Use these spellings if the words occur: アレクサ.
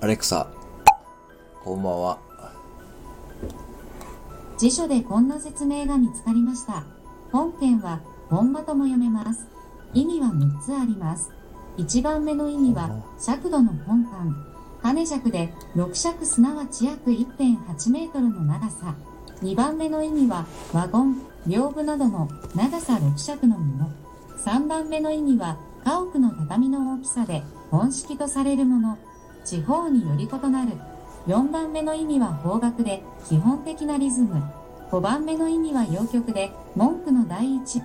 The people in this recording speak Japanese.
アレクサ、こんばんは。辞書でこんな説明が見つかりました。本編は本間とも読めます。意味は3つあります。1番目の意味は尺度の本間、金尺で6尺すなわち約 1.8 メートルの長さ。2番目の意味はワゴン、屏風などの長さ6尺のもの。3番目の意味は家屋の畳の大きさで本式とされるもの、地方により異なる。4番目の意味は方角で基本的なリズム。5番目の意味は謡曲で文句の第一。